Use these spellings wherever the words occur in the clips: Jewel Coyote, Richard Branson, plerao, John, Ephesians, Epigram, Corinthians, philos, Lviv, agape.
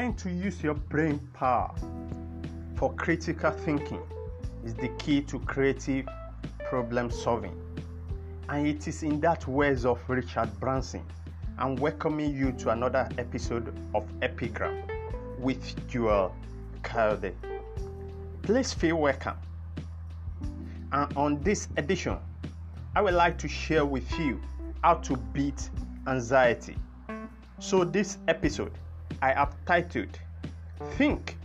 trying to use your brain power for critical thinking is the key to creative problem solving. And it is in that words of Richard Branson. I'm welcoming you to another episode of Epigram with Jewel Coyote. Please feel welcome. And on this edition, I would like to share with you how to beat anxiety. So this episode, I have titled, Think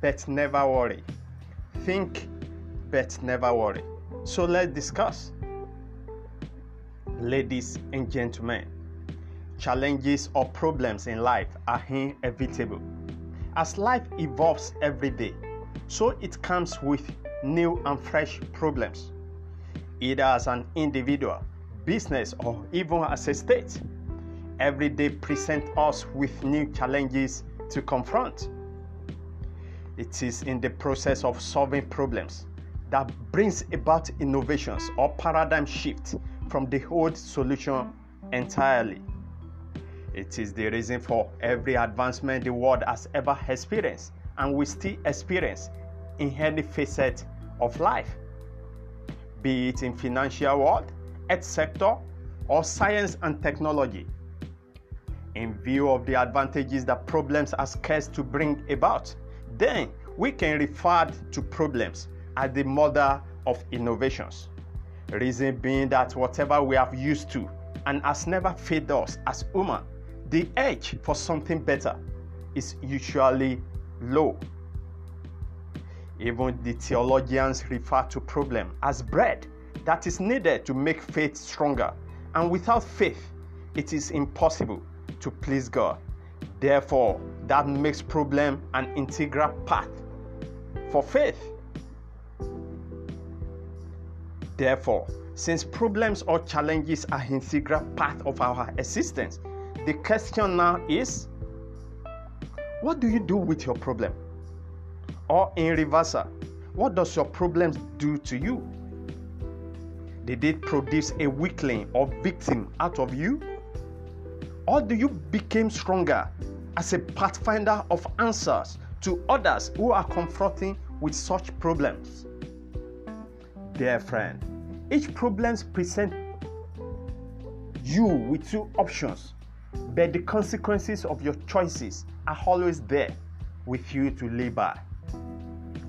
But Never Worry. Think But Never Worry. So let's discuss. Ladies and gentlemen, challenges or problems in life are inevitable. As life evolves every day, so it comes with new and fresh problems, either as an individual, business, or even as a state. Every day presents us with new challenges to confront. It is in the process of solving problems that brings about innovations or paradigm shift from the old solution entirely. It is the reason for every advancement the world has ever experienced and we still experience in any facet of life, be it in financial world, health sector, or science and technology. In view of the advantages that problems are scarce to bring about, then we can refer to problems as the mother of innovations. Reason being that whatever we have used to and has never failed us as human, the edge for something better is usually low. Even the theologians refer to problem as bread that is needed to make faith stronger, and without faith, it is impossible to please God. Therefore, that makes problem an integral path for faith. Therefore, since problems or challenges are an integral part of our existence, the question now is, what do you do with your problem? Or in reverse, what does your problems do to you? Did it produce a weakling or victim out of you? Or do you become stronger as a pathfinder of answers to others who are confronting with such problems? Dear friend, each problem presents you with two options, but the consequences of your choices are always there with you to live by.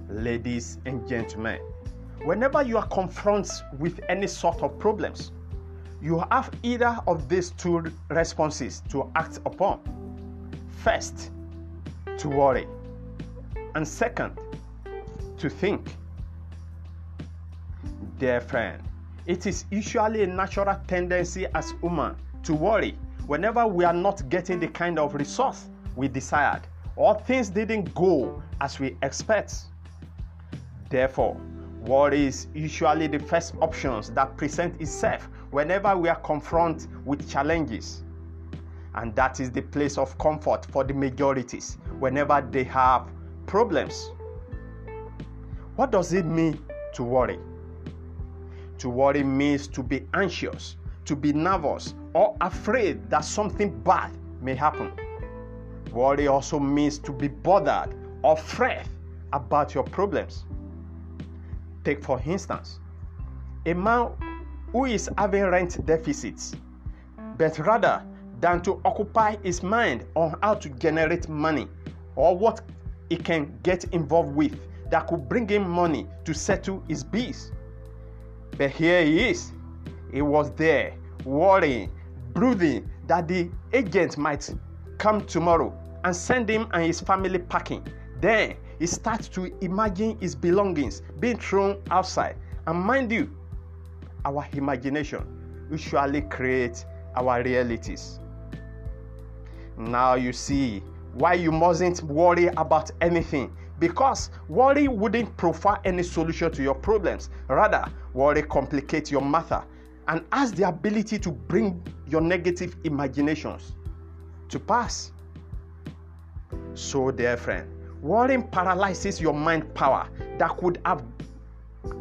Ladies and gentlemen, whenever you are confronted with any sort of problems, you have either of these two responses to act upon. First, to worry, and second, to think. Dear friend, it is usually a natural tendency as human to worry whenever we are not getting the kind of resource we desired or things didn't go as we expect. Therefore, worry is usually the first option that presents itself whenever we are confronted with challenges. And that is the place of comfort for the majorities whenever they have problems. What does it mean to worry? To worry means to be anxious, to be nervous, or afraid that something bad may happen. Worry also means to be bothered or fret about your problems. Take for instance, a man who is having rent deficits, but rather than to occupy his mind on how to generate money or what he can get involved with that could bring him money to settle his bills. But here he is. He was there, worrying, brooding that the agent might come tomorrow and send him and his family packing. Then he starts to imagine his belongings being thrown outside. And mind you, our imagination usually creates our realities. Now you see why you mustn't worry about anything. Because worry wouldn't provide any solution to your problems. Rather, worry complicates your matter and has the ability to bring your negative imaginations to pass. So, dear friend, worrying paralyzes your mind power that could have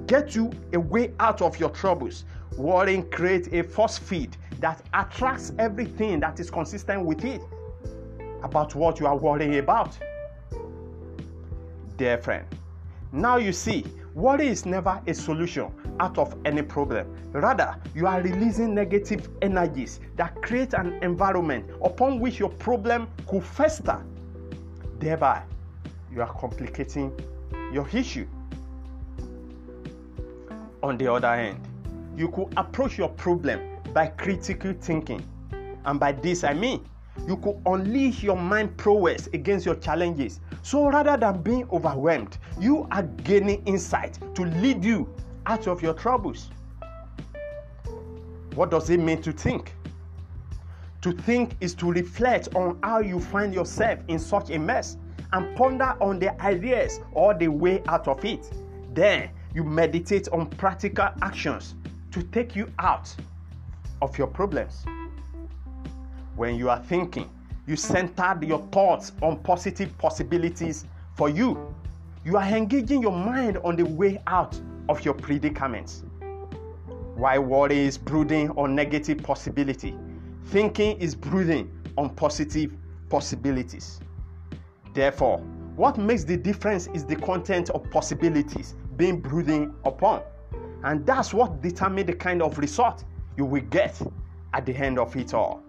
get you a way out of your troubles. Worrying creates a force field that attracts everything that is consistent with it. about what you are worrying about. Dear friend, now you see, worry is never a solution out of any problem. Rather, you are releasing negative energies that create an environment upon which your problem could fester. Thereby, you are complicating your issue. On the other hand, you could approach your problem by critical thinking. And by this I mean, you could unleash your mind prowess against your challenges. So rather than being overwhelmed, you are gaining insight to lead you out of your troubles. What does it mean to think? To think is to reflect on how you find yourself in such a mess and ponder on the ideas or the way out of it. Then you meditate on practical actions to take you out of your problems. When you are thinking, you centered your thoughts on positive possibilities for you. You are engaging your mind on the way out of your predicaments. While worry is brooding on negative possibility, thinking is brooding on positive possibilities. Therefore, what makes the difference is the content of possibilities being brooding upon. And that's what determines the kind of result you will get at the end of it all.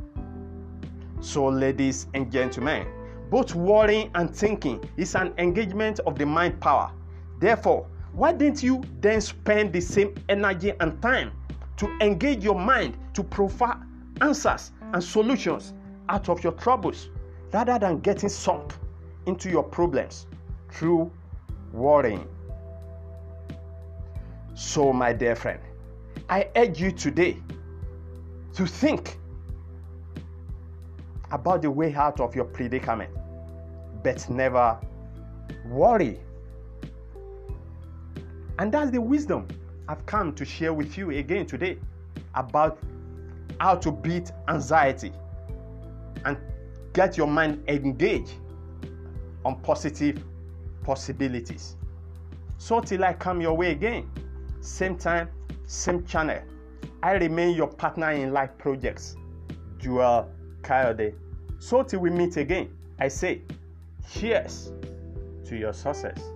So, ladies and gentlemen, both worrying and thinking is an engagement of the mind power. Therefore, why didn't you then spend the same energy and time to engage your mind to provide answers and solutions out of your troubles rather than getting sunk into your problems through worrying? So, my dear friend, I urge you today to think about the way out of your predicament, but never worry. And that's the wisdom I've come to share with you again today about how to beat anxiety and get your mind engaged on positive possibilities. So till I come your way again, same time, same channel, I remain your partner in life projects, Jewel Coyote. So till we meet again, I say, cheers to your success.